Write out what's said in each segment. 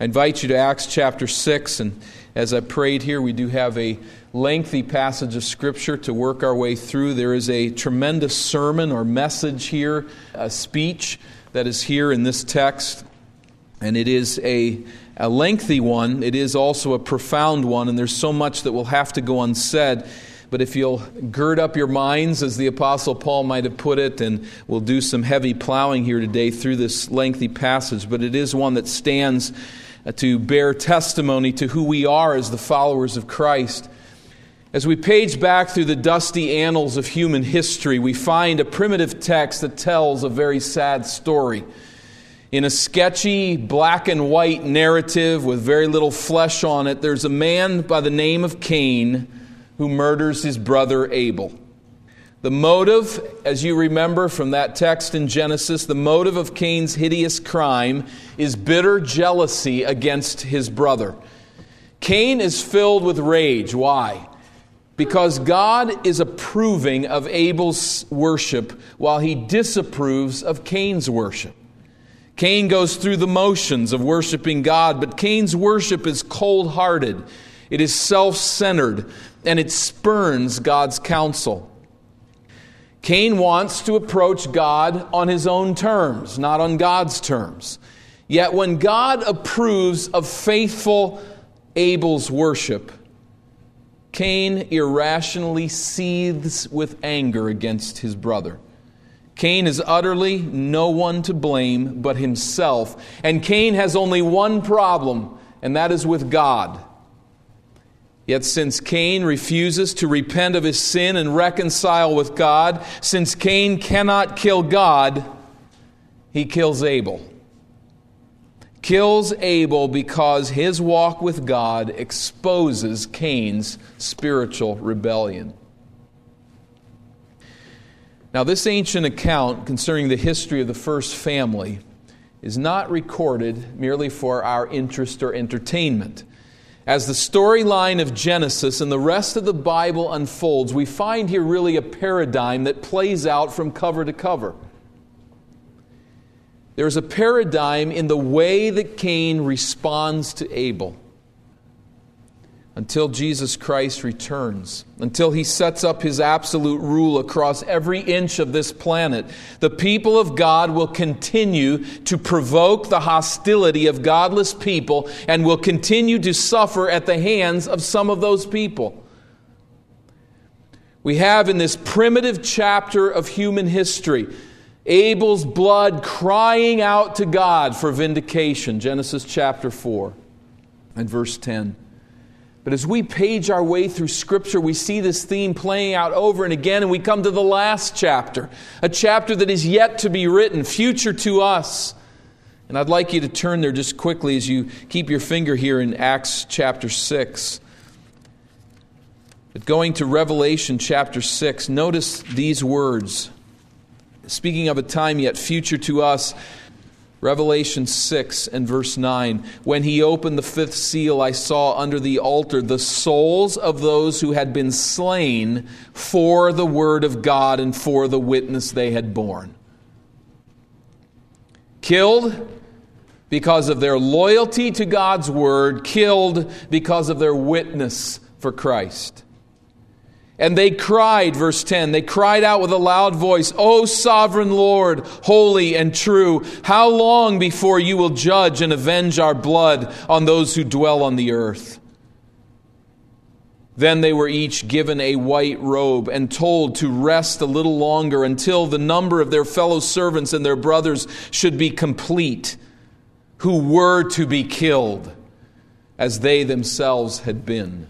I invite you to Acts chapter 6, and as I prayed here, we do have a lengthy passage of Scripture to work our way through. There is a tremendous sermon or message here, a speech that is here in this text, and it is a lengthy one. It is also a profound one, and there's so much that will have to go unsaid. But if you'll gird up your minds, as the Apostle Paul might have put it, and we'll do some heavy plowing here today through this lengthy passage, but it is one that stands to bear testimony to who we are as the followers of Christ. As we page back through the dusty annals of human history, we find a primitive text that tells a very sad story. In a sketchy black and white narrative with very little flesh on it, there's a man by the name of Cain who murders his brother Abel. The motive, as you remember from that text in Genesis, the motive of Cain's hideous crime is bitter jealousy against his brother. Cain is filled with rage. Why? Because God is approving of Abel's worship while he disapproves of Cain's worship. Cain goes through the motions of worshiping God, but Cain's worship is cold-hearted. It is self-centered, and it spurns God's counsel. Cain wants to approach God on his own terms, not on God's terms. Yet when God approves of faithful Abel's worship, Cain irrationally seethes with anger against his brother. Cain is utterly no one to blame but himself. And Cain has only one problem, and that is with God. Yet since Cain refuses to repent of his sin and reconcile with God, since Cain cannot kill God, he kills Abel. Kills Abel because his walk with God exposes Cain's spiritual rebellion. Now, this ancient account concerning the history of the first family is not recorded merely for our interest or entertainment. As the storyline of Genesis and the rest of the Bible unfolds, we find here really a paradigm that plays out from cover to cover. There's a paradigm in the way that Cain responds to Abel until Jesus Christ returns, until he sets up his absolute rule across every inch of this planet. The people of God will continue to provoke the hostility of godless people and will continue to suffer at the hands of some of those people. We have in this primitive chapter of human history Abel's blood crying out to God for vindication, Genesis chapter 4 and verse 10. But as we page our way through Scripture, we see this theme playing out over and again, and we come to the last chapter, a chapter that is yet to be written, future to us. And I'd like you to turn there just quickly as you keep your finger here in Acts chapter 6. But going to Revelation chapter 6, notice these words. Speaking of a time yet future to us, Revelation 6 and verse 9, when he opened the fifth seal, I saw under the altar the souls of those who had been slain for the word of God and for the witness they had borne. Killed because of their loyalty to God's word, killed because of their witness for Christ. And they cried, verse 10, they cried out with a loud voice, O sovereign Lord, holy and true, how long before you will judge and avenge our blood on those who dwell on the earth? Then they were each given a white robe and told to rest a little longer until the number of their fellow servants and their brothers should be complete, who were to be killed as they themselves had been.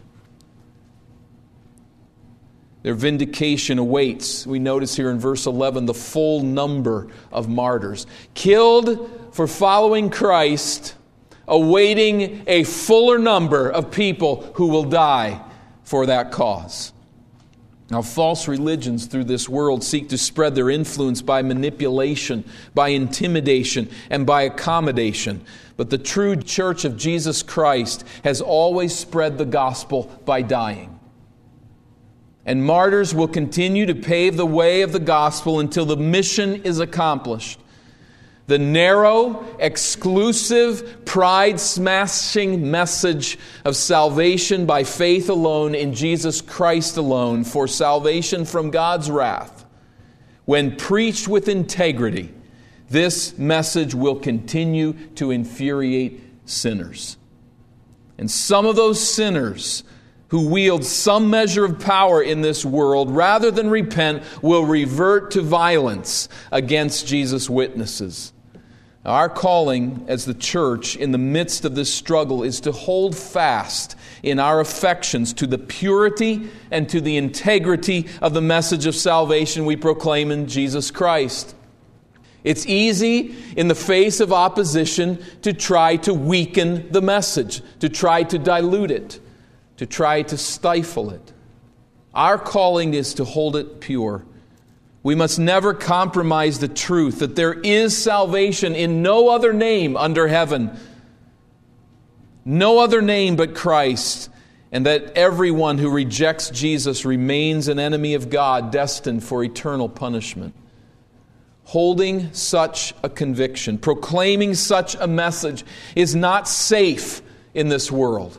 Their vindication awaits. We notice here in verse 11 the full number of martyrs killed for following Christ, awaiting a fuller number of people who will die for that cause. Now, false religions through this world seek to spread their influence by manipulation, by intimidation, and by accommodation. But the true church of Jesus Christ has always spread the gospel by dying. And martyrs will continue to pave the way of the gospel until the mission is accomplished. The narrow, exclusive, pride-smashing message of salvation by faith alone in Jesus Christ alone for salvation from God's wrath. When preached with integrity, this message will continue to infuriate sinners. And some of those sinners who wield some measure of power in this world, rather than repent, will revert to violence against Jesus' witnesses. Our calling as the church in the midst of this struggle is to hold fast in our affections to the purity and to the integrity of the message of salvation we proclaim in Jesus Christ. It's easy in the face of opposition to try to weaken the message, to try to dilute it, to try to stifle it. Our calling is to hold it pure. We must never compromise the truth that there is salvation in no other name under heaven, no other name but Christ, and that everyone who rejects Jesus remains an enemy of God, destined for eternal punishment. Holding such a conviction, proclaiming such a message, is not safe in this world,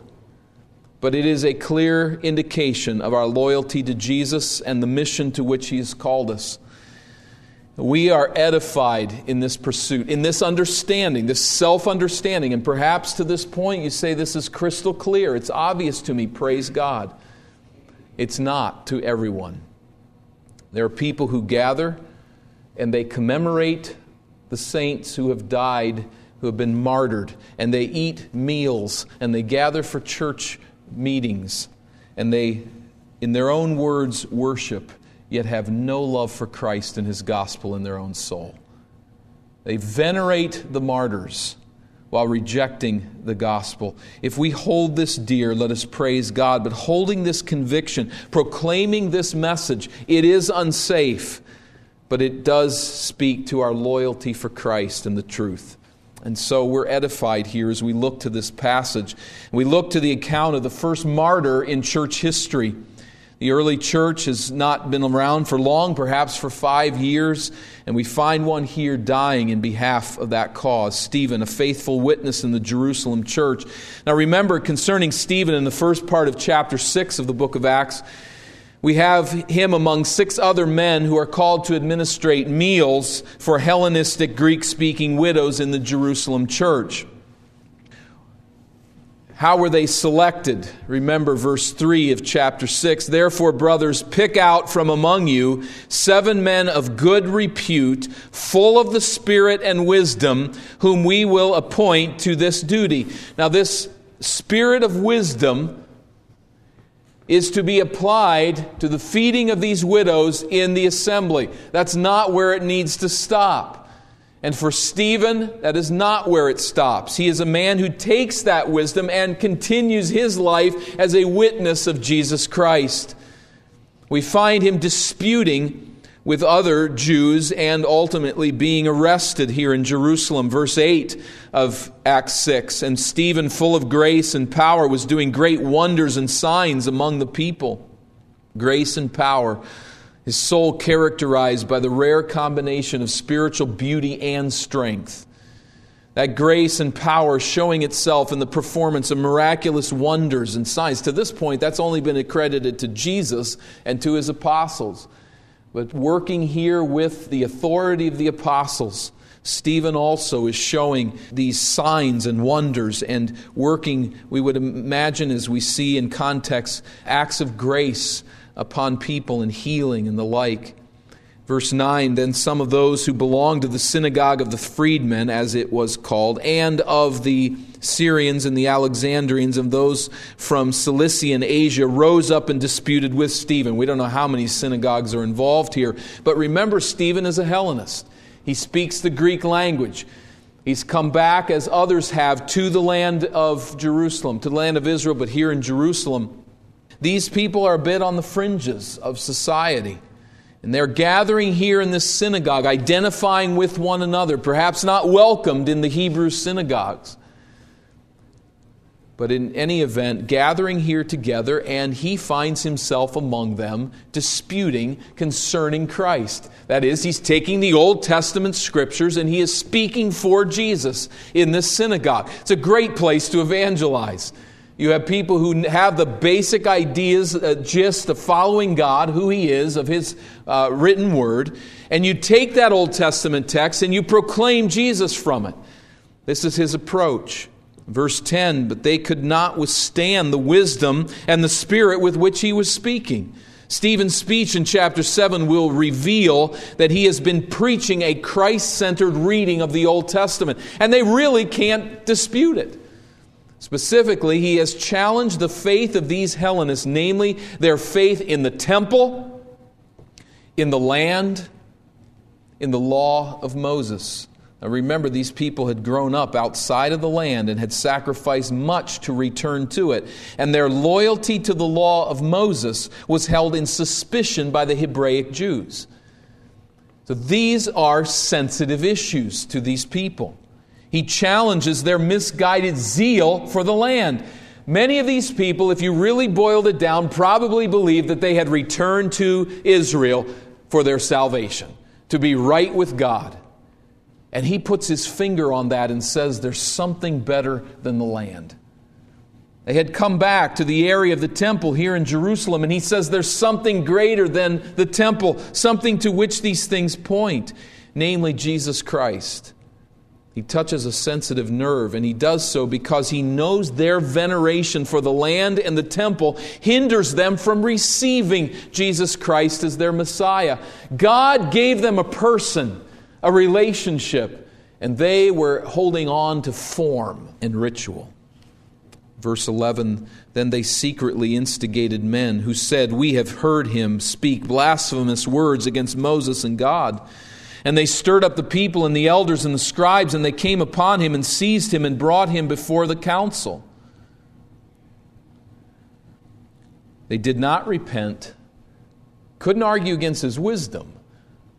but it is a clear indication of our loyalty to Jesus and the mission to which He has called us. We are edified in this pursuit, in this understanding, this self-understanding. And perhaps to this point you say, this is crystal clear. It's obvious to me. Praise God. It's not to everyone. There are people who gather and they commemorate the saints who have died, who have been martyred. And they eat meals and they gather for church meetings, and they, in their own words, worship, yet have no love for Christ and His gospel in their own soul. They venerate the martyrs while rejecting the gospel. If we hold this dear, let us praise God. But holding this conviction, proclaiming this message, it is unsafe, but it does speak to our loyalty for Christ and the truth. And so we're edified here as we look to this passage. We look to the account of the first martyr in church history. The early church has not been around for long, perhaps for 5 years, and we find one here dying in behalf of that cause. Stephen, a faithful witness in the Jerusalem church. Now remember, concerning Stephen in the first part of chapter 6 of the book of Acts, we have him among 6 other men who are called to administrate meals for Hellenistic Greek-speaking widows in the Jerusalem church. How were they selected? Remember verse 3 of chapter 6. Therefore, brothers, pick out from among you 7 men of good repute, full of the Spirit and wisdom, whom we will appoint to this duty. Now, this Spirit of wisdom is to be applied to the feeding of these widows in the assembly. That's not where it needs to stop. And for Stephen, that is not where it stops. He is a man who takes that wisdom and continues his life as a witness of Jesus Christ. We find him disputing with other Jews and ultimately being arrested here in Jerusalem. Verse 8 of Acts 6, and Stephen, full of grace and power, was doing great wonders and signs among the people. Grace and power, his soul characterized by the rare combination of spiritual beauty and strength. That grace and power showing itself in the performance of miraculous wonders and signs. To this point, that's only been accredited to Jesus and to His apostles. But working here with the authority of the apostles, Stephen also is showing these signs and wonders and working, we would imagine as we see in context, acts of grace upon people and healing and the like. Verse 9, then some of those who belonged to the synagogue of the freedmen, as it was called, and of the Syrians and the Alexandrians and those from Cilicia and Asia rose up and disputed with Stephen. We don't know how many synagogues are involved here, but remember, Stephen is a Hellenist. He speaks the Greek language. He's come back, as others have, to the land of Jerusalem, to the land of Israel, but here in Jerusalem. These people are a bit on the fringes of society. And they're gathering here in this synagogue, identifying with one another, perhaps not welcomed in the Hebrew synagogues. But in any event, gathering here together, and he finds himself among them disputing concerning Christ. That is, he's taking the Old Testament scriptures and he is speaking for Jesus in this synagogue. It's a great place to evangelize. You have people who have the basic ideas, gist of following God, who He is, of His written word. And you take that Old Testament text and you proclaim Jesus from it. This is his approach. Verse 10, but they could not withstand the wisdom and the spirit with which he was speaking. Stephen's speech in chapter 7 will reveal that he has been preaching a Christ-centered reading of the Old Testament. And they really can't dispute it. Specifically, he has challenged the faith of these Hellenists, namely their faith in the temple, in the land, in the law of Moses. Now remember, these people had grown up outside of the land and had sacrificed much to return to it. And their loyalty to the law of Moses was held in suspicion by the Hebraic Jews. So these are sensitive issues to these people. He challenges their misguided zeal for the land. Many of these people, if you really boiled it down, probably believed that they had returned to Israel for their salvation, to be right with God. And he puts his finger on that and says there's something better than the land. They had come back to the area of the temple here in Jerusalem, and he says there's something greater than the temple, something to which these things point, namely Jesus Christ. He touches a sensitive nerve, and he does so because he knows their veneration for the land and the temple hinders them from receiving Jesus Christ as their Messiah. God gave them a person, a relationship, and they were holding on to form and ritual. Verse 11, then they secretly instigated men who said, "We have heard him speak blasphemous words against Moses and God." And they stirred up the people and the elders and the scribes, and they came upon him and seized him and brought him before the council. They did not repent, couldn't argue against his wisdom,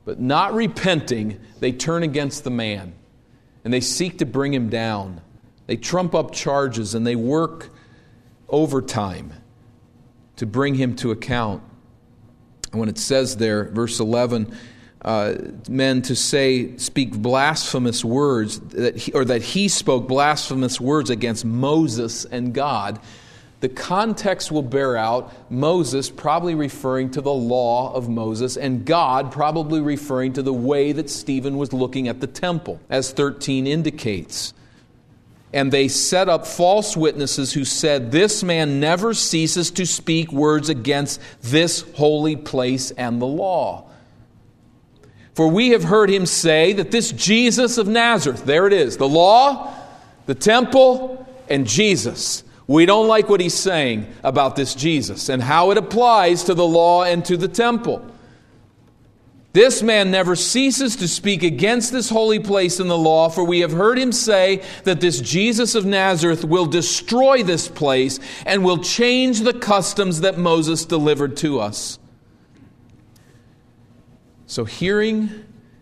but not repenting, they turn against the man, and they seek to bring him down. They trump up charges, and they work overtime to bring him to account. And when it says there, verse 11, men to say, speak blasphemous words, that he spoke blasphemous words against Moses and God. The context will bear out Moses probably referring to the law of Moses and God probably referring to the way that Stephen was looking at the temple, as 13 indicates. And they set up false witnesses who said, "This man never ceases to speak words against this holy place and the law. For we have heard him say that this Jesus of Nazareth," there it is, the law, the temple, and Jesus. We don't like what he's saying about this Jesus and how it applies to the law and to the temple. "This man never ceases to speak against this holy place and the law, for we have heard him say that this Jesus of Nazareth will destroy this place and will change the customs that Moses delivered to us." So hearing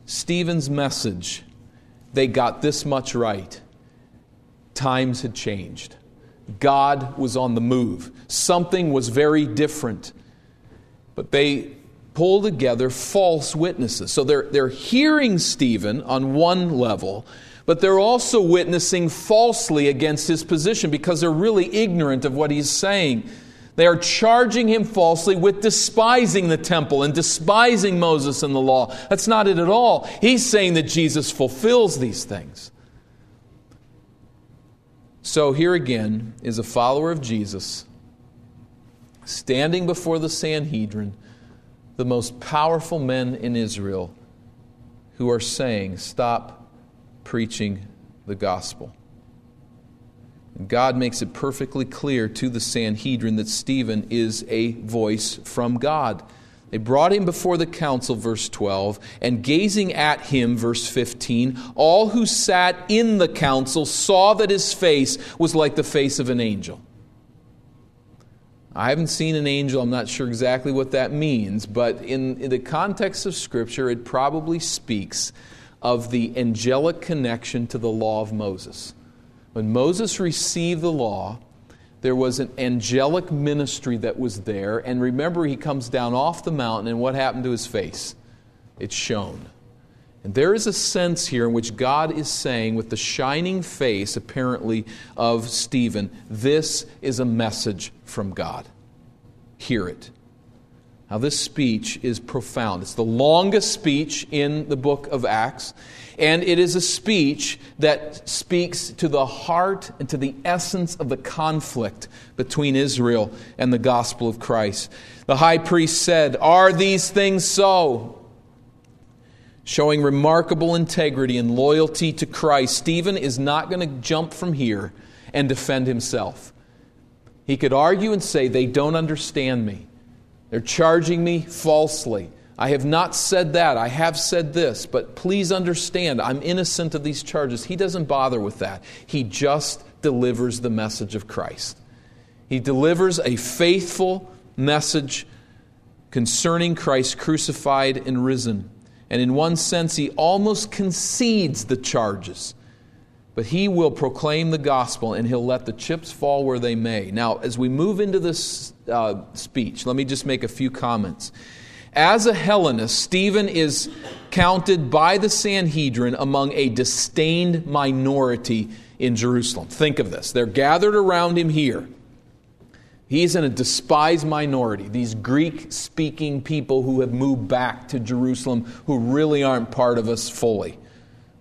Stephen's message, they got this much right. Times had changed. God was on the move. Something was very different. But they pulled together false witnesses. So they're hearing Stephen on one level, but they're also witnessing falsely against his position because they're really ignorant of what he's saying. They are charging him falsely with despising the temple and despising Moses and the law. That's not it at all. He's saying that Jesus fulfills these things. So here again is a follower of Jesus standing before the Sanhedrin, the most powerful men in Israel, who are saying, "Stop preaching the gospel." God makes it perfectly clear to the Sanhedrin that Stephen is a voice from God. They brought him before the council, verse 12, and gazing at him, verse 15, all who sat in the council saw that his face was like the face of an angel. I haven't seen an angel. I'm not sure exactly what that means, but in the context of Scripture, it probably speaks of the angelic connection to the law of Moses. When Moses received the law, There was an angelic ministry that was there. And remember, he comes down off the mountain, and what happened to his face? It shone. And there is a sense here in which God is saying, with the shining face, apparently, of Stephen, this is a message from God. Hear it. Now, this speech is profound. It's the longest speech in the book of Acts, and it is a speech that speaks to the heart and to the essence of the conflict between Israel and the gospel of Christ. The high priest said, "Are these things so?" Showing remarkable integrity and loyalty to Christ, Stephen is not going to jump from here and defend himself. He could argue and say, "They don't understand me. They're charging me falsely. I have not said that. I have said this. But please understand, I'm innocent of these charges." He doesn't bother with that. He just delivers the message of Christ. He delivers a faithful message concerning Christ crucified and risen. And in one sense, he almost concedes the charges. But he will proclaim the gospel, and he'll let the chips fall where they may. Now, as we move into this speech, let me just make a few comments. As a Hellenist, Stephen is counted by the Sanhedrin among a disdained minority in Jerusalem. Think of this. They're gathered around him here. He's in a despised minority, these Greek-speaking people who have moved back to Jerusalem who really aren't part of us fully.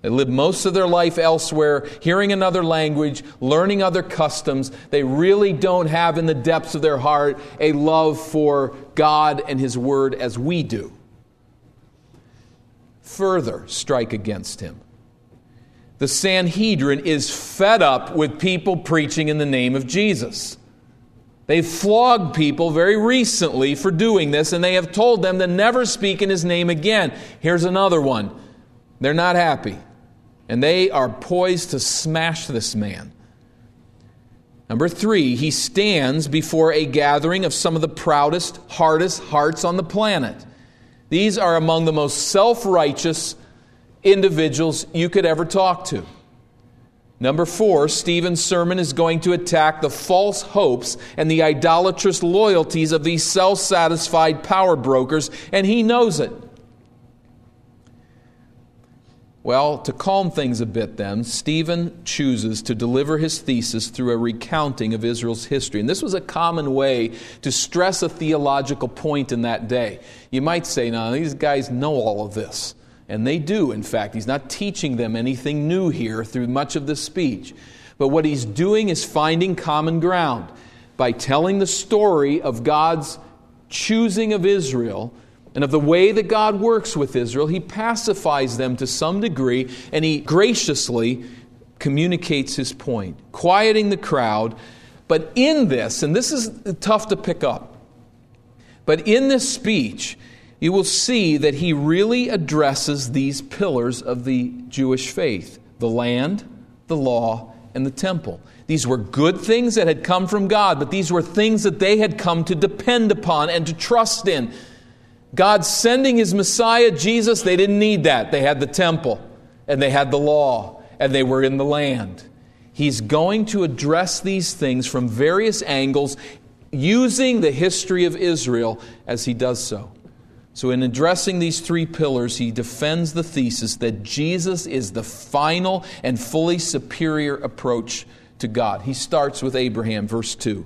They live most of their life elsewhere, hearing another language, learning other customs. They really don't have in the depths of their heart a love for God and His Word as we do. Further strike against him. The Sanhedrin is fed up with people preaching in the name of Jesus. They've flogged people very recently for doing this, and they have told them to never speak in His name again. Here's another one. They're not happy, and they are poised to smash this man. Number 3, he stands before a gathering of some of the proudest, hardest hearts on the planet. These are among the most self-righteous individuals you could ever talk to. Number 4, Stephen's sermon is going to attack the false hopes and the idolatrous loyalties of these self-satisfied power brokers, and he knows it. Well, to calm things a bit then, Stephen chooses to deliver his thesis through a recounting of Israel's history. And this was a common way to stress a theological point in that day. You might say, no, these guys know all of this. And they do, in fact. He's not teaching them anything new here through much of this speech. But what he's doing is finding common ground by telling the story of God's choosing of Israel and of the way that God works with Israel. He pacifies them to some degree, and he graciously communicates his point, quieting the crowd. But in this, and this is tough to pick up, but in this speech, you will see that he really addresses these pillars of the Jewish faith: the land, the law, and the temple. These were good things that had come from God, but these were things that they had come to depend upon and to trust in. God sending His Messiah, Jesus, they didn't need that. They had the temple, and they had the law, and they were in the land. He's going to address these things from various angles, using the history of Israel as he does so. So in addressing these three pillars, he defends the thesis that Jesus is the final and fully superior approach to God. He starts with Abraham, verse 2.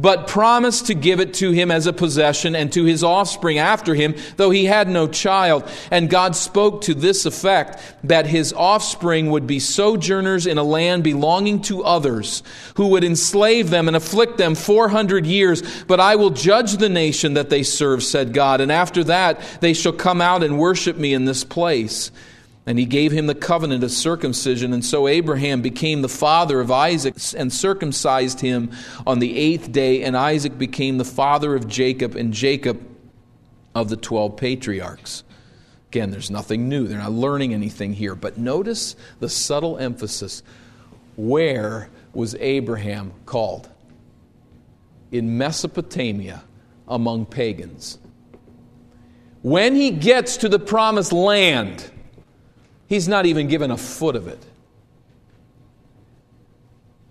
but promised to give it to him as a possession and to his offspring after him, though he had no child. And God spoke to this effect, that his offspring would be sojourners in a land belonging to others, who would enslave them and afflict them 400 years. But I will judge the nation that they serve, said God, and after that they shall come out and worship me in this place. And he gave him the covenant of circumcision. And so Abraham became the father of Isaac and circumcised him on the eighth day. And Isaac became the father of Jacob, and Jacob of the 12 patriarchs. Again, there's nothing new. They're not learning anything here. But notice the subtle emphasis. Where was Abraham called? In Mesopotamia, among pagans. When he gets to the promised land, he's not even given a foot of it.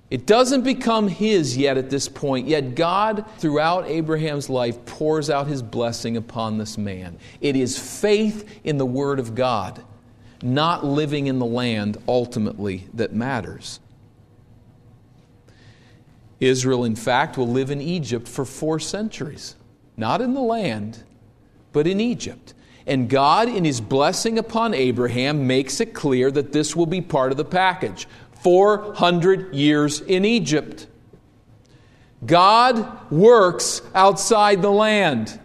It doesn't become his yet at this point. Yet God, throughout Abraham's life, pours out his blessing upon this man. It is faith in the Word of God, not living in the land ultimately, that matters. Israel, in fact, will live in Egypt for 4 centuries. Not in the land, but in Egypt. And God, in His blessing upon Abraham, makes it clear that this will be part of the package. 400 years in Egypt. God works outside the land,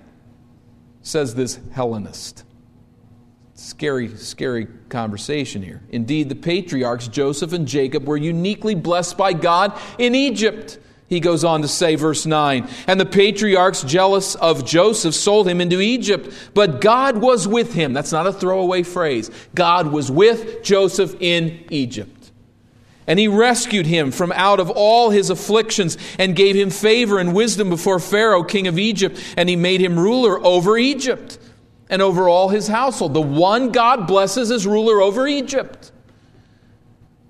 says this Hellenist. Scary, scary conversation here. Indeed, the patriarchs, Joseph and Jacob, were uniquely blessed by God in Egypt. He goes on to say, verse 9, and the patriarchs, jealous of Joseph, sold him into Egypt, but God was with him. That's not a throwaway phrase. God was with Joseph in Egypt. And He rescued him from out of all his afflictions and gave him favor and wisdom before Pharaoh, king of Egypt, and He made him ruler over Egypt and over all his household. The one God blesses is ruler over Egypt.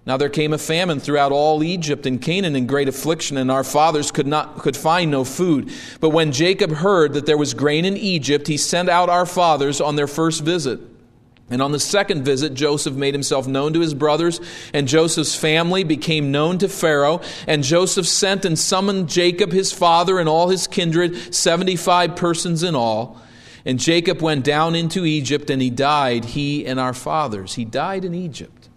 Now there came a famine throughout all Egypt and Canaan in great affliction, and our fathers could find no food. But when Jacob heard that there was grain in Egypt, he sent out our fathers on their first visit. And on the second visit, Joseph made himself known to his brothers, and Joseph's family became known to Pharaoh. And Joseph sent and summoned Jacob, his father, and all his kindred, 75 persons in all. And Jacob went down into Egypt, and he died, he and our fathers. He died in Egypt.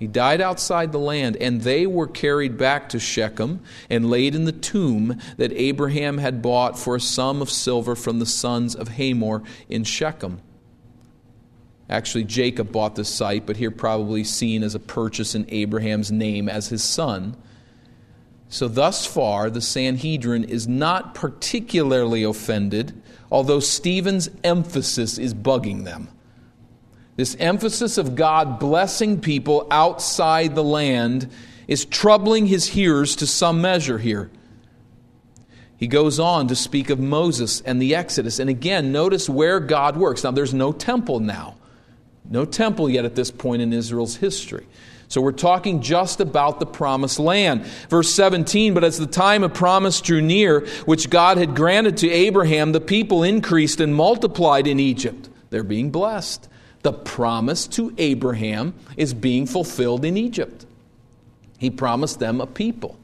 He died outside the land, and they were carried back to Shechem and laid in the tomb that Abraham had bought for a sum of silver from the sons of Hamor in Shechem. Actually, Jacob bought this site, but here probably seen as a purchase in Abraham's name as his son. So thus far, the Sanhedrin is not particularly offended, although Stephen's emphasis is bugging them. This emphasis of God blessing people outside the land is troubling His hearers to some measure here. He goes on to speak of Moses and the Exodus. And again, notice where God works. Now, there's no temple now. No temple yet at this point in Israel's history. So we're talking just about the promised land. Verse 17, but as the time of promise drew near, which God had granted to Abraham, the people increased and multiplied in Egypt. They're being blessed. The promise to Abraham is being fulfilled in Egypt. He promised them a people.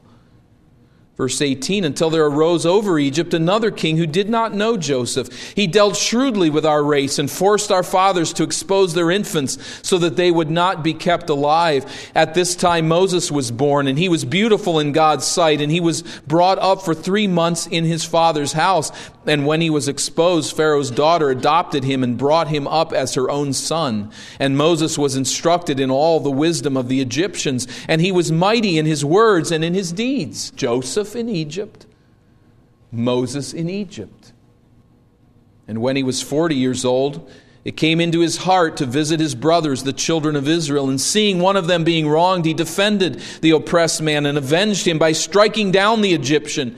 Verse 18, until there arose over Egypt another king who did not know Joseph. He dealt shrewdly with our race and forced our fathers to expose their infants so that they would not be kept alive. At this time Moses was born, and he was beautiful in God's sight, and he was brought up for 3 months in his father's house. And when he was exposed, Pharaoh's daughter adopted him and brought him up as her own son. And Moses was instructed in all the wisdom of the Egyptians, and he was mighty in his words and in his deeds. Joseph in Egypt, Moses in Egypt. And when he was 40 years old, it came into his heart to visit his brothers, the children of Israel, and seeing one of them being wronged, he defended the oppressed man and avenged him by striking down the Egyptian.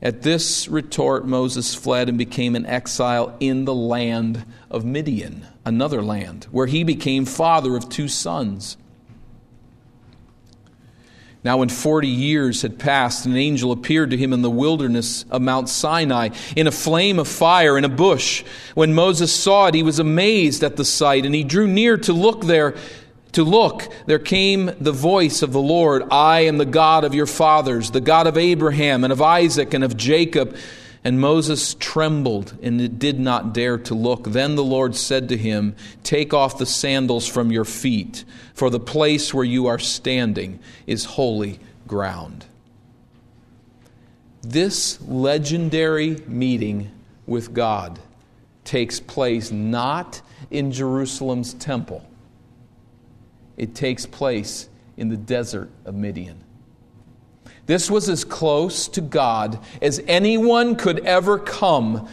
At this retort, Moses fled and became an exile in the land of Midian, another land, where he became father of 2 sons. Now when 40 years had passed, an angel appeared to him in the wilderness of Mount Sinai, in a flame of fire, in a bush. When Moses saw it, he was amazed at the sight, and he drew near to look there to look, there came the voice of the Lord, I am the God of your fathers, the God of Abraham and of Isaac and of Jacob. And Moses trembled and did not dare to look. Then the Lord said to him, take off the sandals from your feet, for the place where you are standing is holy ground. This legendary meeting with God takes place not in Jerusalem's temple. It takes place in the desert of Midian. This was as close to God as anyone could ever come.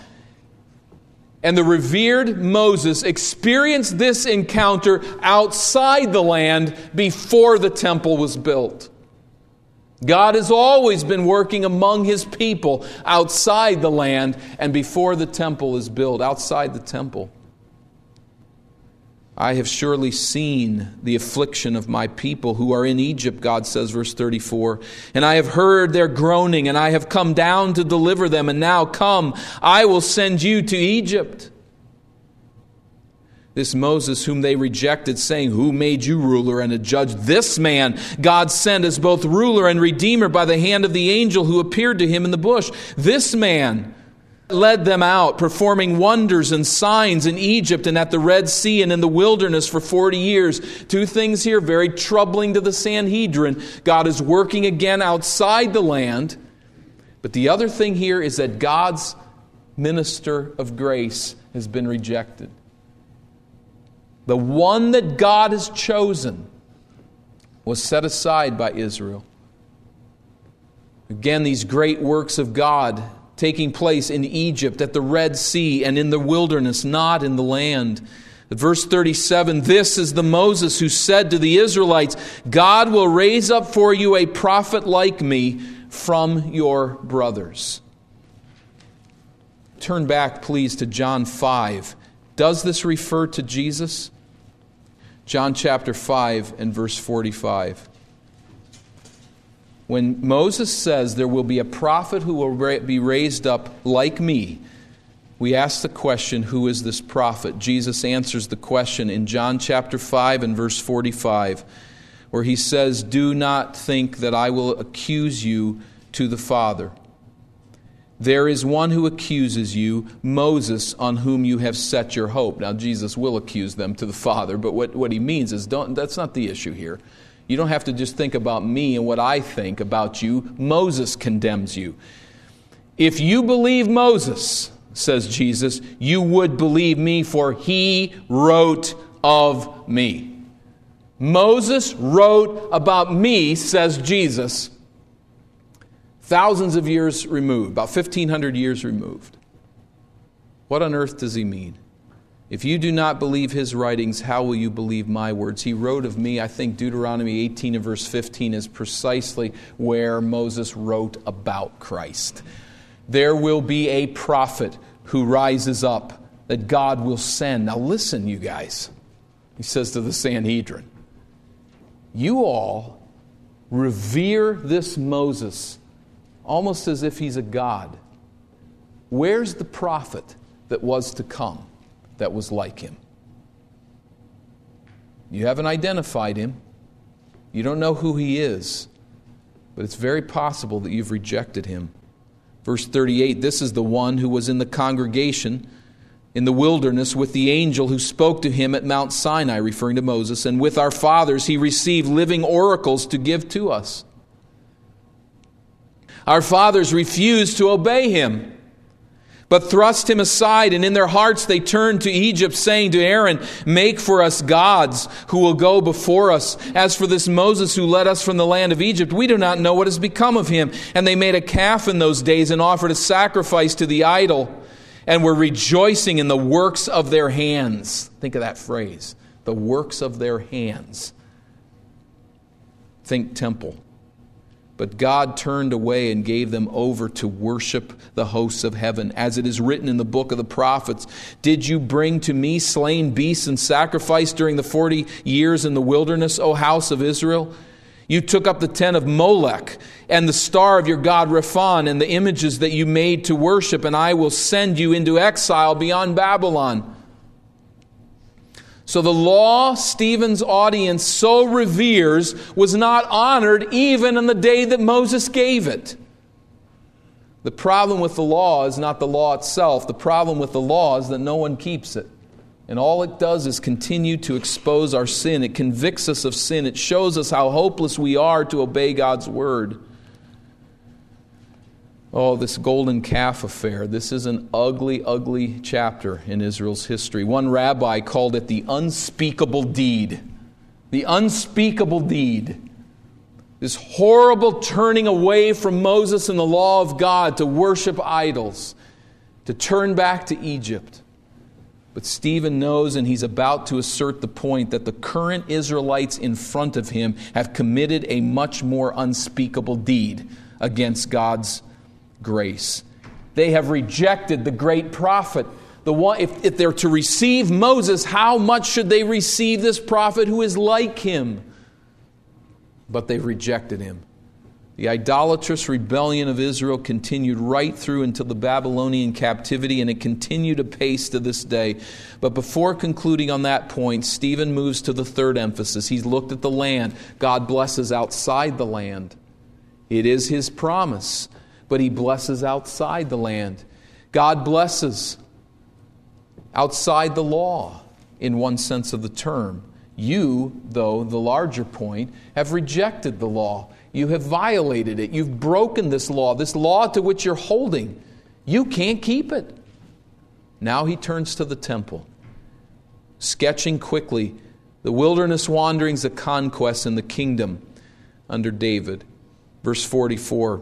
And the revered Moses experienced this encounter outside the land before the temple was built. God has always been working among His people outside the land and before the temple is built, outside the temple. I have surely seen the affliction of my people who are in Egypt, God says, verse 34. And I have heard their groaning, and I have come down to deliver them. And now come, I will send you to Egypt. This Moses whom they rejected, saying, who made you ruler and a judge? This man God sent as both ruler and redeemer by the hand of the angel who appeared to him in the bush. This man led them out, performing wonders and signs in Egypt and at the Red Sea and in the wilderness for 40 years. Two things here, very troubling to the Sanhedrin. God is working again outside the land. But the other thing here is that God's minister of grace has been rejected. The one that God has chosen was set aside by Israel. Again, these great works of God taking place in Egypt, at the Red Sea, and in the wilderness, not in the land. But verse 37, this is the Moses who said to the Israelites, God will raise up for you a prophet like me from your brothers. Turn back, please, to John 5. Does this refer to Jesus? John chapter 5 and verse 45. When Moses says there will be a prophet who will be raised up like me, we ask the question, who is this prophet? Jesus answers the question in John chapter 5 and verse 45, where he says, do not think that I will accuse you to the Father. There is one who accuses you, Moses, on whom you have set your hope. Now, Jesus will accuse them to the Father, but what he means is, that's not the issue here. You don't have to just think about me and what I think about you. Moses condemns you. If you believe Moses, says Jesus, you would believe me, for he wrote of me. Moses wrote about me, says Jesus, thousands of years removed, about 1,500 years removed. What on earth does he mean? If you do not believe his writings, how will you believe my words? He wrote of me. I think Deuteronomy 18 and verse 15 is precisely where Moses wrote about Christ. There will be a prophet who rises up that God will send. Now listen, you guys. He says to the Sanhedrin, you all revere this Moses almost as if he's a god. Where's the prophet that was to come that was like him? You haven't identified him. You don't know who he is. But it's very possible that you've rejected him. Verse 38, this is the one who was in the congregation in the wilderness with the angel who spoke to him at Mount Sinai, referring to Moses, and with our fathers he received living oracles to give to us. Our fathers refused to obey him, but thrust him aside, and in their hearts they turned to Egypt, saying to Aaron, make for us gods who will go before us. As for this Moses who led us from the land of Egypt, we do not know what has become of him. And they made a calf in those days and offered a sacrifice to the idol, and were rejoicing in the works of their hands. Think of that phrase, the works of their hands. Think temple. But God turned away and gave them over to worship the hosts of heaven. As it is written in the book of the prophets, did you bring to me slain beasts and sacrifice during the 40 years in the wilderness, O house of Israel? You took up the tent of Molech and the star of your god Raphan and the images that you made to worship, and I will send you into exile beyond Babylon. So the law Stephen's audience so reveres was not honored even in the day that Moses gave it. The problem with the law is not the law itself. The problem with the law is that no one keeps it. And all it does is continue to expose our sin. It convicts us of sin. It shows us how hopeless we are to obey God's word. Oh, this golden calf affair. This is an ugly, ugly chapter in Israel's history. One rabbi called it the unspeakable deed. The unspeakable deed. This horrible turning away from Moses and the law of God to worship idols, to turn back to Egypt. But Stephen knows, and he's about to assert the point, that the current Israelites in front of him have committed a much more unspeakable deed against God's grace. They have rejected the great prophet. The one, if they're to receive Moses, how much should they receive this prophet who is like him? But they've rejected him. The idolatrous rebellion of Israel continued right through until the Babylonian captivity, and it continued apace to this day. But before concluding on that point, Stephen moves to the third emphasis. He's looked at the land. God blesses outside the land. It is His promise, but He blesses outside the land. God blesses outside the law, in one sense of the term. You, though, the larger point, have rejected the law. You have violated it. You've broken this law to which you're holding. You can't keep it. Now he turns to the temple, sketching quickly the wilderness wanderings, the conquest, and the kingdom under David. Verse 44,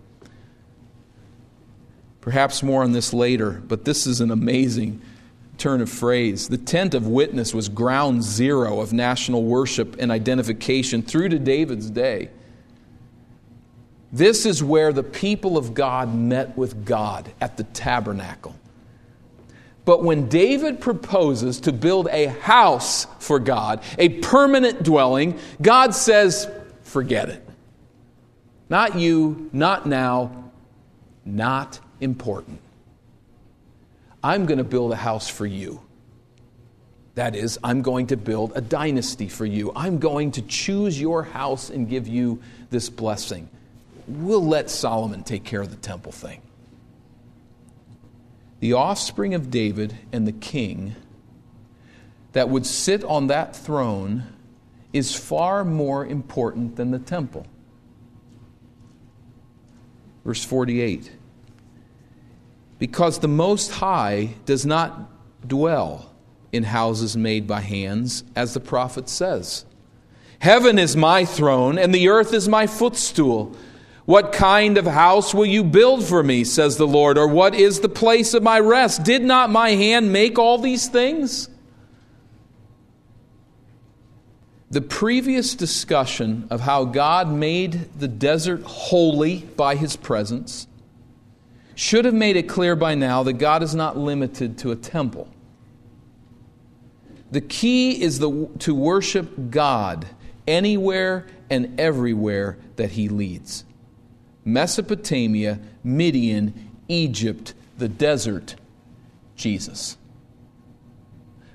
Perhaps more on this later, but this is an amazing turn of phrase. The tent of witness was ground zero of national worship and identification through to David's day. This is where the people of God met with God at the tabernacle. But when David proposes to build a house for God, a permanent dwelling, God says, forget it. Not you, not now, not important. I'm going to build a house for you. That is, I'm going to build a dynasty for you. I'm going to choose your house and give you this blessing. We'll let Solomon take care of the temple thing. The offspring of David and the king that would sit on that throne is far more important than the temple. Verse 48. Because the Most High does not dwell in houses made by hands, as the prophet says. Heaven is my throne, and the earth is my footstool. What kind of house will you build for me, says the Lord, or what is the place of my rest? Did not my hand make all these things? The previous discussion of how God made the desert holy by His presence should have made it clear by now that God is not limited to a temple. The key is to worship God anywhere and everywhere that He leads. Mesopotamia, Midian, Egypt, the desert, Jesus.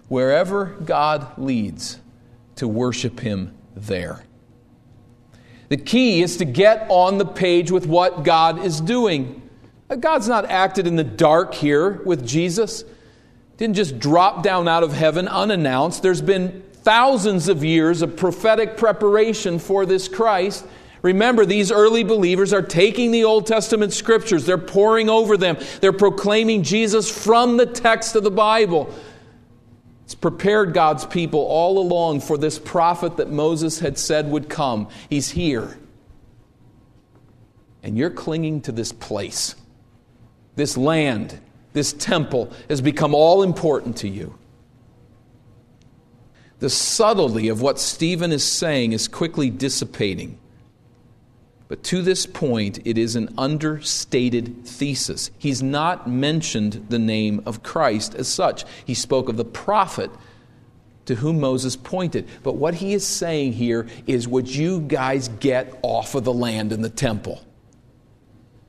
Wherever God leads, to worship Him there. The key is to get on the page with what God is doing. God's not acted in the dark here with Jesus. Didn't just drop down out of heaven unannounced. There's been thousands of years of prophetic preparation for this Christ. Remember, these early believers are taking the Old Testament scriptures. They're poring over them. They're proclaiming Jesus from the text of the Bible. It's prepared God's people all along for this prophet that Moses had said would come. He's here. And you're clinging to this place. This land, this temple has become all important to you. The subtlety of what Stephen is saying is quickly dissipating. But to this point, it is an understated thesis. He's not mentioned the name of Christ as such. He spoke of the prophet to whom Moses pointed. But what he is saying here is, would you guys get off of the land and the temple?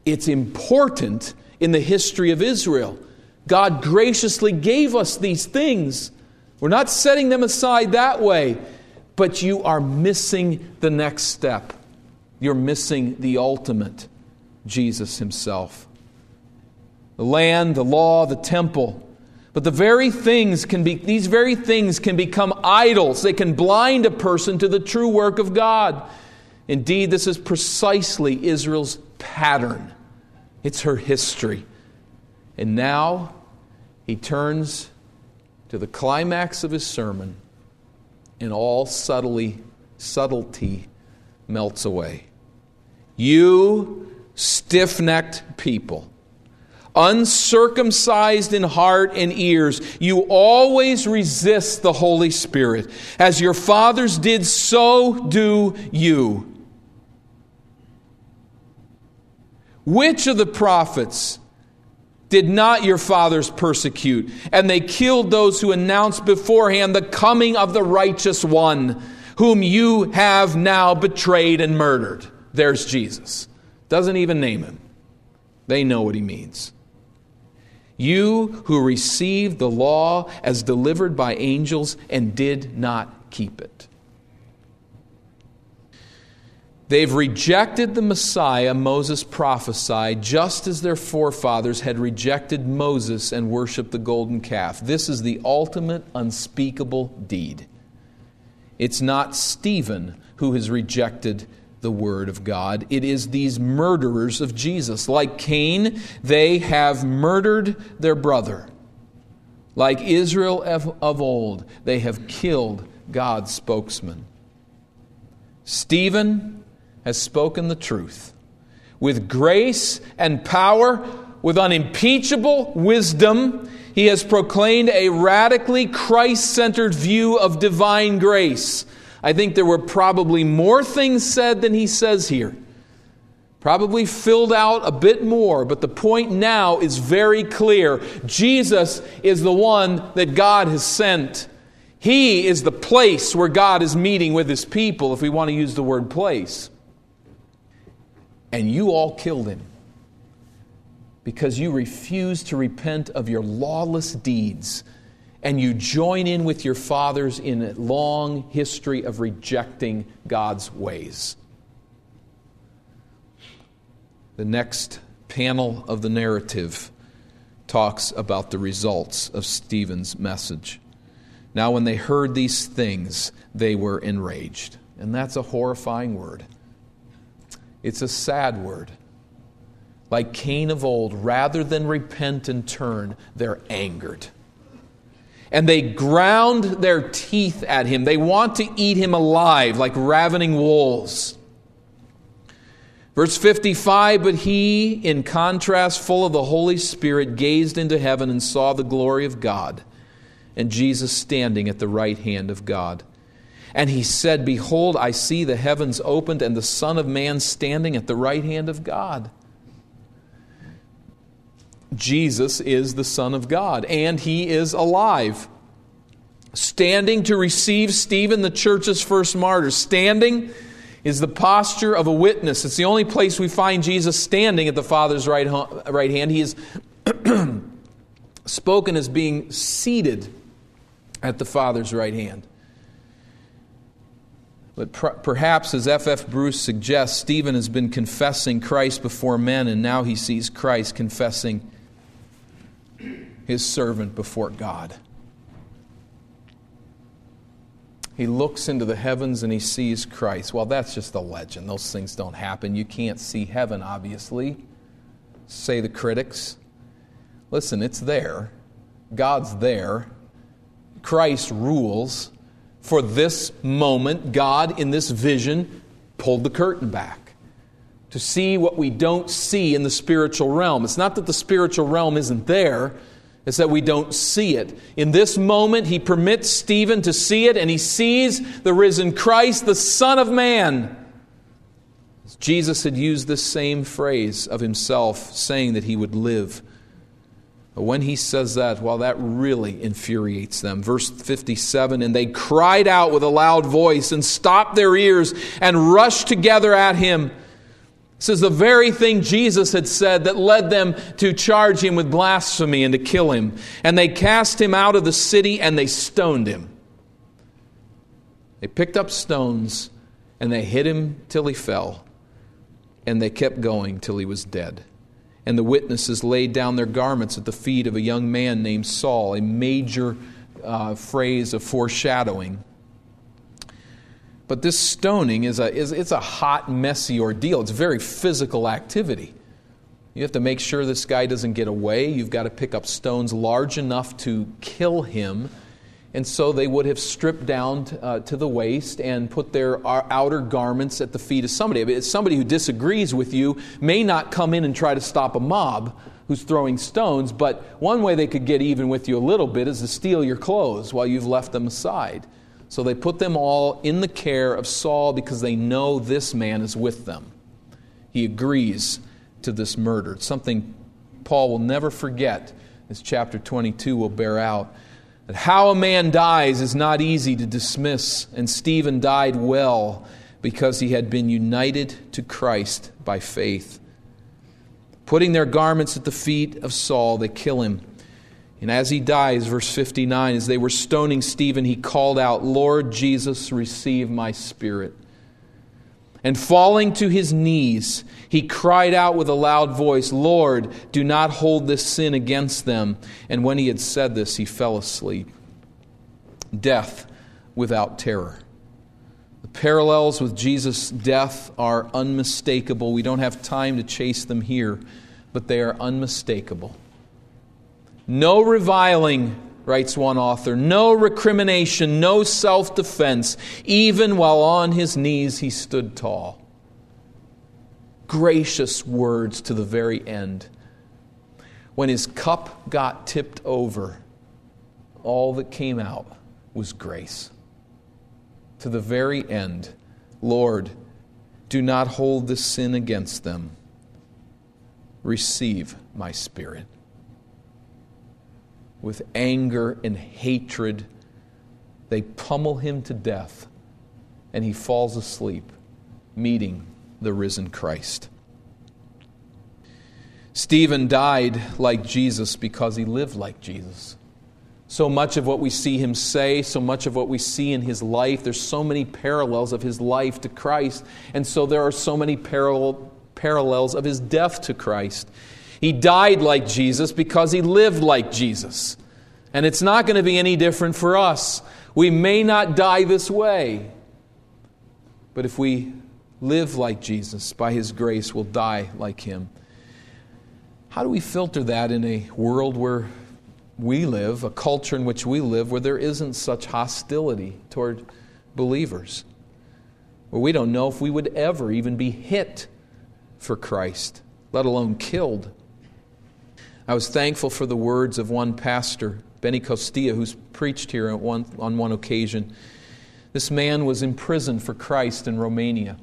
It's important in the history of Israel. God graciously gave us these things. We're not setting them aside that way. But you are missing the next step. You're missing the ultimate, Jesus himself. The land, the law, the temple. But these very things can become idols. They can blind a person to the true work of God. Indeed, this is precisely Israel's pattern. It's her history. And now he turns to the climax of his sermon, and all subtlety melts away. You stiff-necked people, uncircumcised in heart and ears, you always resist the Holy Spirit. As your fathers did, so do you. Which of the prophets did not your fathers persecute? And they killed those who announced beforehand the coming of the righteous one, whom you have now betrayed and murdered. There's Jesus. Doesn't even name him. They know what he means. You who received the law as delivered by angels and did not keep it. They've rejected the Messiah Moses prophesied, just as their forefathers had rejected Moses and worshipped the golden calf. This is the ultimate unspeakable deed. It's not Stephen who has rejected the Word of God. It is these murderers of Jesus. Like Cain, they have murdered their brother. Like Israel of old, they have killed God's spokesman. Stephen has spoken the truth with grace and power, with unimpeachable wisdom. He has proclaimed a radically Christ-centered view of divine grace. I think there were probably more things said than he says here. Probably filled out a bit more, but the point now is very clear. Jesus is the one that God has sent. He is the place where God is meeting with His people, if we want to use the word place. And you all killed Him, because you refuse to repent of your lawless deeds, and you join in with your fathers in a long history of rejecting God's ways. The next panel of the narrative talks about the results of Stephen's message. Now, when they heard these things, they were enraged. And that's a horrifying word. It's a sad word. Like Cain of old, rather than repent and turn, they're angered. And they ground their teeth at him. They want to eat him alive like ravening wolves. Verse 55, but he, in contrast, full of the Holy Spirit, gazed into heaven and saw the glory of God and Jesus standing at the right hand of God. And he said, behold, I see the heavens opened and the Son of Man standing at the right hand of God. Jesus is the Son of God, and He is alive. Standing to receive Stephen, the church's first martyr. Standing is the posture of a witness. It's the only place we find Jesus standing at the Father's right hand. He is spoken as being seated at the Father's right hand. But perhaps, as F.F. Bruce suggests, Stephen has been confessing Christ before men, and now he sees Christ confessing His servant before God. He looks into the heavens and he sees Christ. Well, that's just a legend. Those things don't happen. You can't see heaven, obviously, say the critics. Listen, it's there. God's there. Christ rules. For this moment, God, in this vision, pulled the curtain back to see what we don't see in the spiritual realm. It's not that the spiritual realm isn't there. It's that we don't see it. In this moment, he permits Stephen to see it, and he sees the risen Christ, the Son of Man. Jesus had used this same phrase of himself, saying that he would live. But when he says that, well, that really infuriates them. Verse 57, and they cried out with a loud voice and stopped their ears and rushed together at him. This is the very thing Jesus had said that led them to charge him with blasphemy and to kill him. And they cast him out of the city and they stoned him. They picked up stones and they hit him till he fell. And they kept going till he was dead. And the witnesses laid down their garments at the feet of a young man named Saul, a major phrase of foreshadowing. But this stoning is a hot, messy ordeal. It's very physical activity. You have to make sure this guy doesn't get away. You've got to pick up stones large enough to kill him. And so they would have stripped down to the waist and put their outer garments at the feet of somebody. I mean, somebody who disagrees with you may not come in and try to stop a mob who's throwing stones, but one way they could get even with you a little bit is to steal your clothes while you've left them aside. So they put them all in the care of Saul because they know this man is with them. He agrees to this murder. It's something Paul will never forget, as chapter 22 will bear out. That how a man dies is not easy to dismiss, and Stephen died well because he had been united to Christ by faith. Putting their garments at the feet of Saul, they kill him. And as he dies, verse 59, as they were stoning Stephen, he called out, "Lord Jesus, receive my spirit." And falling to his knees, he cried out with a loud voice, "Lord, do not hold this sin against them." And when he had said this, he fell asleep. Death without terror. The parallels with Jesus' death are unmistakable. We don't have time to chase them here, but they are unmistakable. No reviling, writes one author, no recrimination, no self-defense. Even while on his knees, he stood tall. Gracious words to the very end. When his cup got tipped over, all that came out was grace. To the very end, "Lord, do not hold this sin against them. Receive my spirit." With anger and hatred, they pummel him to death, and he falls asleep, meeting the risen Christ. Stephen died like Jesus because he lived like Jesus. So much of what we see him say, so much of what we see in his life, there's so many parallels of his life to Christ, and so there are so many parallels of his death to Christ. He died like Jesus because he lived like Jesus. And it's not going to be any different for us. We may not die this way, but if we live like Jesus, by his grace, we'll die like him. How do we filter that in a world where we live, a culture in which we live, where there isn't such hostility toward believers? Where we don't know if we would ever even be hit for Christ, let alone killed. I was thankful for the words of one pastor, Benny Costilla, who's preached here on one occasion. This man was imprisoned for Christ in Romania.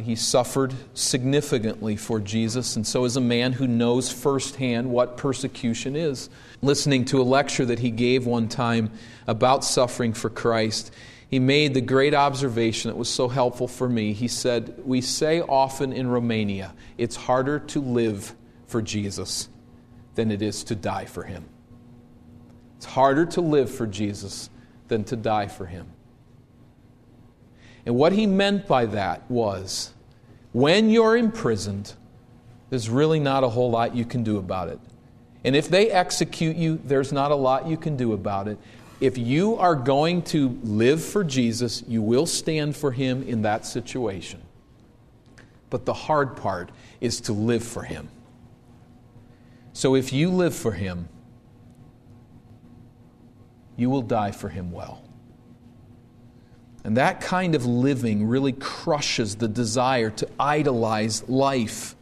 He suffered significantly for Jesus, and so is a man who knows firsthand what persecution is. Listening to a lecture that he gave one time about suffering for Christ, he made the great observation that was so helpful for me. He said, "We say often in Romania, it's harder to live for Jesus than it is to die for him." It's harder to live for Jesus than to die for him. And what he meant by that was, when you're imprisoned, there's really not a whole lot you can do about it. And if they execute you, there's not a lot you can do about it. If you are going to live for Jesus, you will stand for him in that situation. But the hard part is to live for him. So if you live for him, you will die for him well. And that kind of living really crushes the desire to idolize life.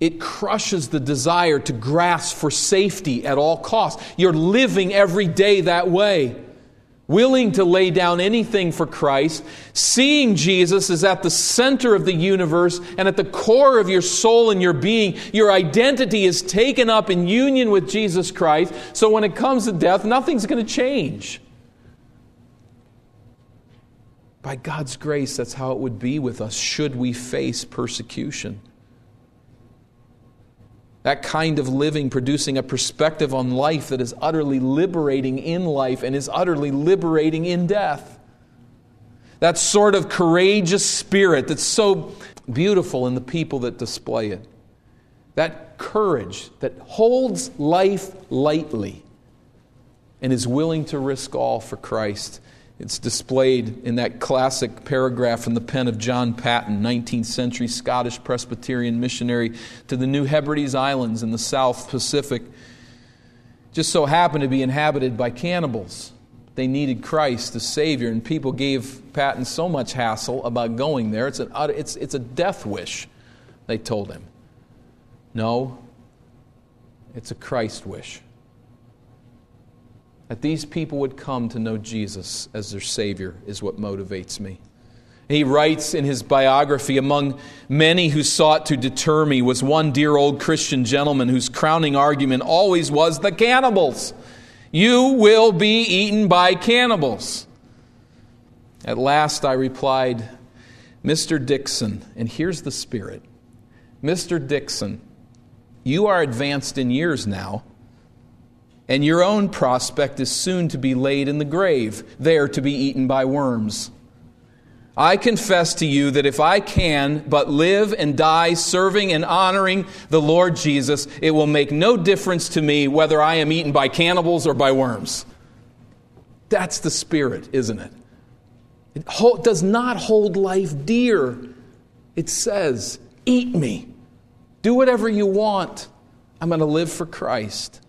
It crushes the desire to grasp for safety at all costs. You're living every day that way, willing to lay down anything for Christ, seeing Jesus is at the center of the universe and at the core of your soul and your being. Your identity is taken up in union with Jesus Christ, so when it comes to death, nothing's going to change. By God's grace, that's how it would be with us should we face persecution. That kind of living producing a perspective on life that is utterly liberating in life and is utterly liberating in death. That sort of courageous spirit that's so beautiful in the people that display it. That courage that holds life lightly and is willing to risk all for Christ. It's displayed in that classic paragraph in the pen of John Patton, 19th century Scottish Presbyterian missionary to the New Hebrides Islands in the South Pacific. Just so happened to be inhabited by cannibals. They needed Christ, the Savior, and people gave Patton so much hassle about going there. It's a death wish, they told him. No, it's a Christ wish. That these people would come to know Jesus as their Savior is what motivates me. He writes in his biography, among many who sought to deter me was one dear old Christian gentleman whose crowning argument always was the cannibals. You will be eaten by cannibals. At last I replied, Mr. Dixon, and here's the spirit. Mr. Dixon, you are advanced in years now, and your own prospect is soon to be laid in the grave, there to be eaten by worms. I confess to you that if I can but live and die serving and honoring the Lord Jesus, it will make no difference to me whether I am eaten by cannibals or by worms. That's the spirit, isn't it? It does not hold life dear. It says, eat me. Do whatever you want. I'm going to live for Christ.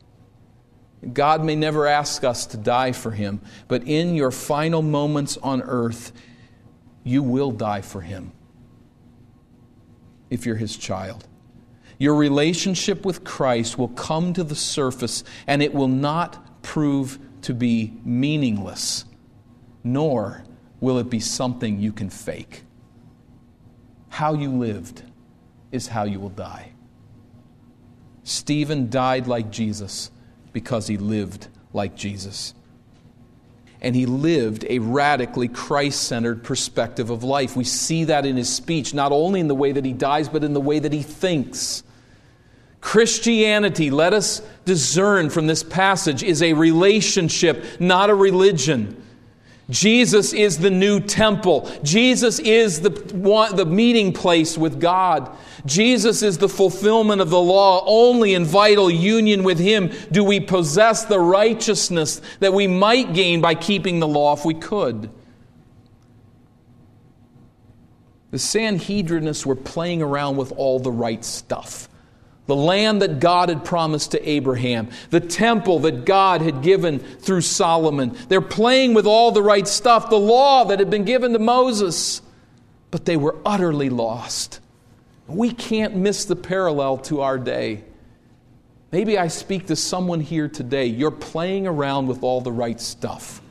God may never ask us to die for Him, but in your final moments on earth, you will die for Him if you're His child. Your relationship with Christ will come to the surface, and it will not prove to be meaningless, nor will it be something you can fake. How you lived is how you will die. Stephen died like Jesus, because he lived like Jesus. And he lived a radically Christ-centered perspective of life. We see that in his speech, not only in the way that he dies, but in the way that he thinks. Christianity, let us discern from this passage, is a relationship, not a religion. Jesus is the new temple. Jesus is the meeting place with God. Jesus is the fulfillment of the law. Only in vital union with Him do we possess the righteousness that we might gain by keeping the law if we could. The Sanhedrinists were playing around with all the right stuff. The land that God had promised to Abraham, the temple that God had given through Solomon. They're playing with all the right stuff, the law that had been given to Moses. But they were utterly lost. We can't miss the parallel to our day. Maybe I speak to someone here today. You're playing around with all the right stuff.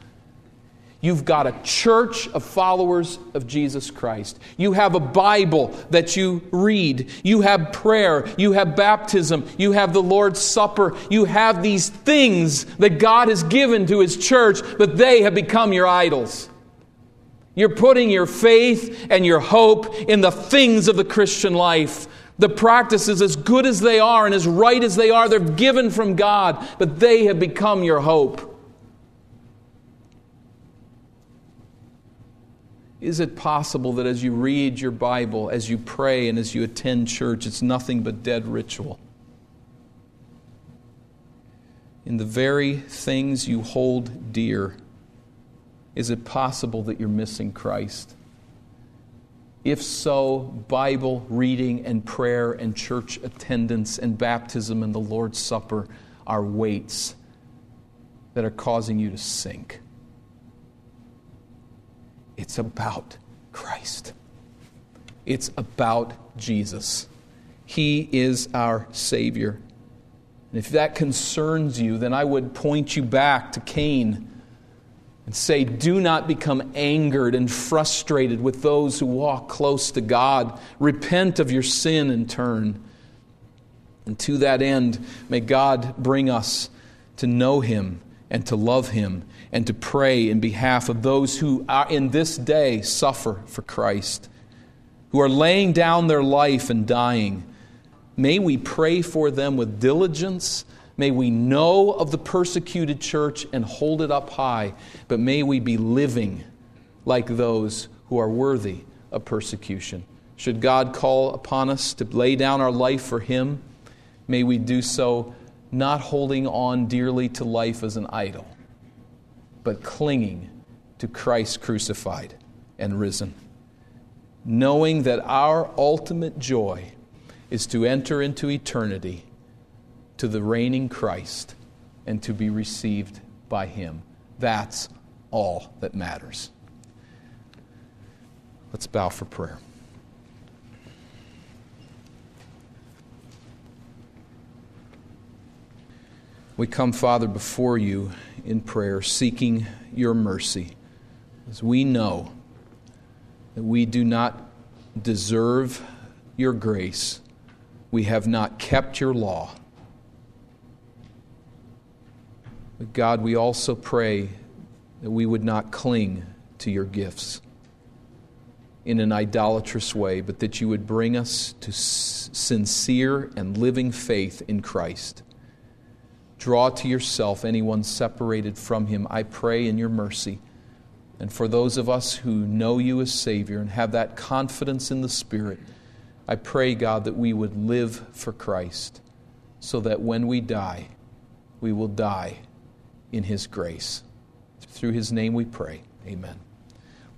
You've got a church of followers of Jesus Christ. You have a Bible that you read. You have prayer. You have baptism. You have the Lord's Supper. You have these things that God has given to His church, but they have become your idols. You're putting your faith and your hope in the things of the Christian life. The practices, as good as they are and as right as they are, they're given from God, but they have become your hope. Is it possible that as you read your Bible, as you pray, and as you attend church, it's nothing but dead ritual? In the very things you hold dear, is it possible that you're missing Christ? If so, Bible reading and prayer and church attendance and baptism and the Lord's Supper are weights that are causing you to sink. It's about Christ. It's about Jesus. He is our Savior. And if that concerns you, then I would point you back to Cain and say, do not become angered and frustrated with those who walk close to God. Repent of your sin and turn. And to that end, may God bring us to know Him and to love Him and to pray in behalf of those who are in this day suffer for Christ, who are laying down their life and dying. May we pray for them with diligence. May we know of the persecuted church and hold it up high, but may we be living like those who are worthy of persecution. Should God call upon us to lay down our life for Him, may we do so not holding on dearly to life as an idol, but clinging to Christ crucified and risen, knowing that our ultimate joy is to enter into eternity to the reigning Christ, and to be received by Him. That's all that matters. Let's bow for prayer. We come, Father, before You in prayer, seeking Your mercy, as we know that we do not deserve Your grace. We have not kept Your law. But God, we also pray that we would not cling to Your gifts in an idolatrous way, but that You would bring us to sincere and living faith in Christ. Draw to Yourself anyone separated from Him, I pray, in Your mercy. And for those of us who know You as Savior and have that confidence in the Spirit, I pray, God, that we would live for Christ so that when we will die in His grace. Through His name we pray. Amen.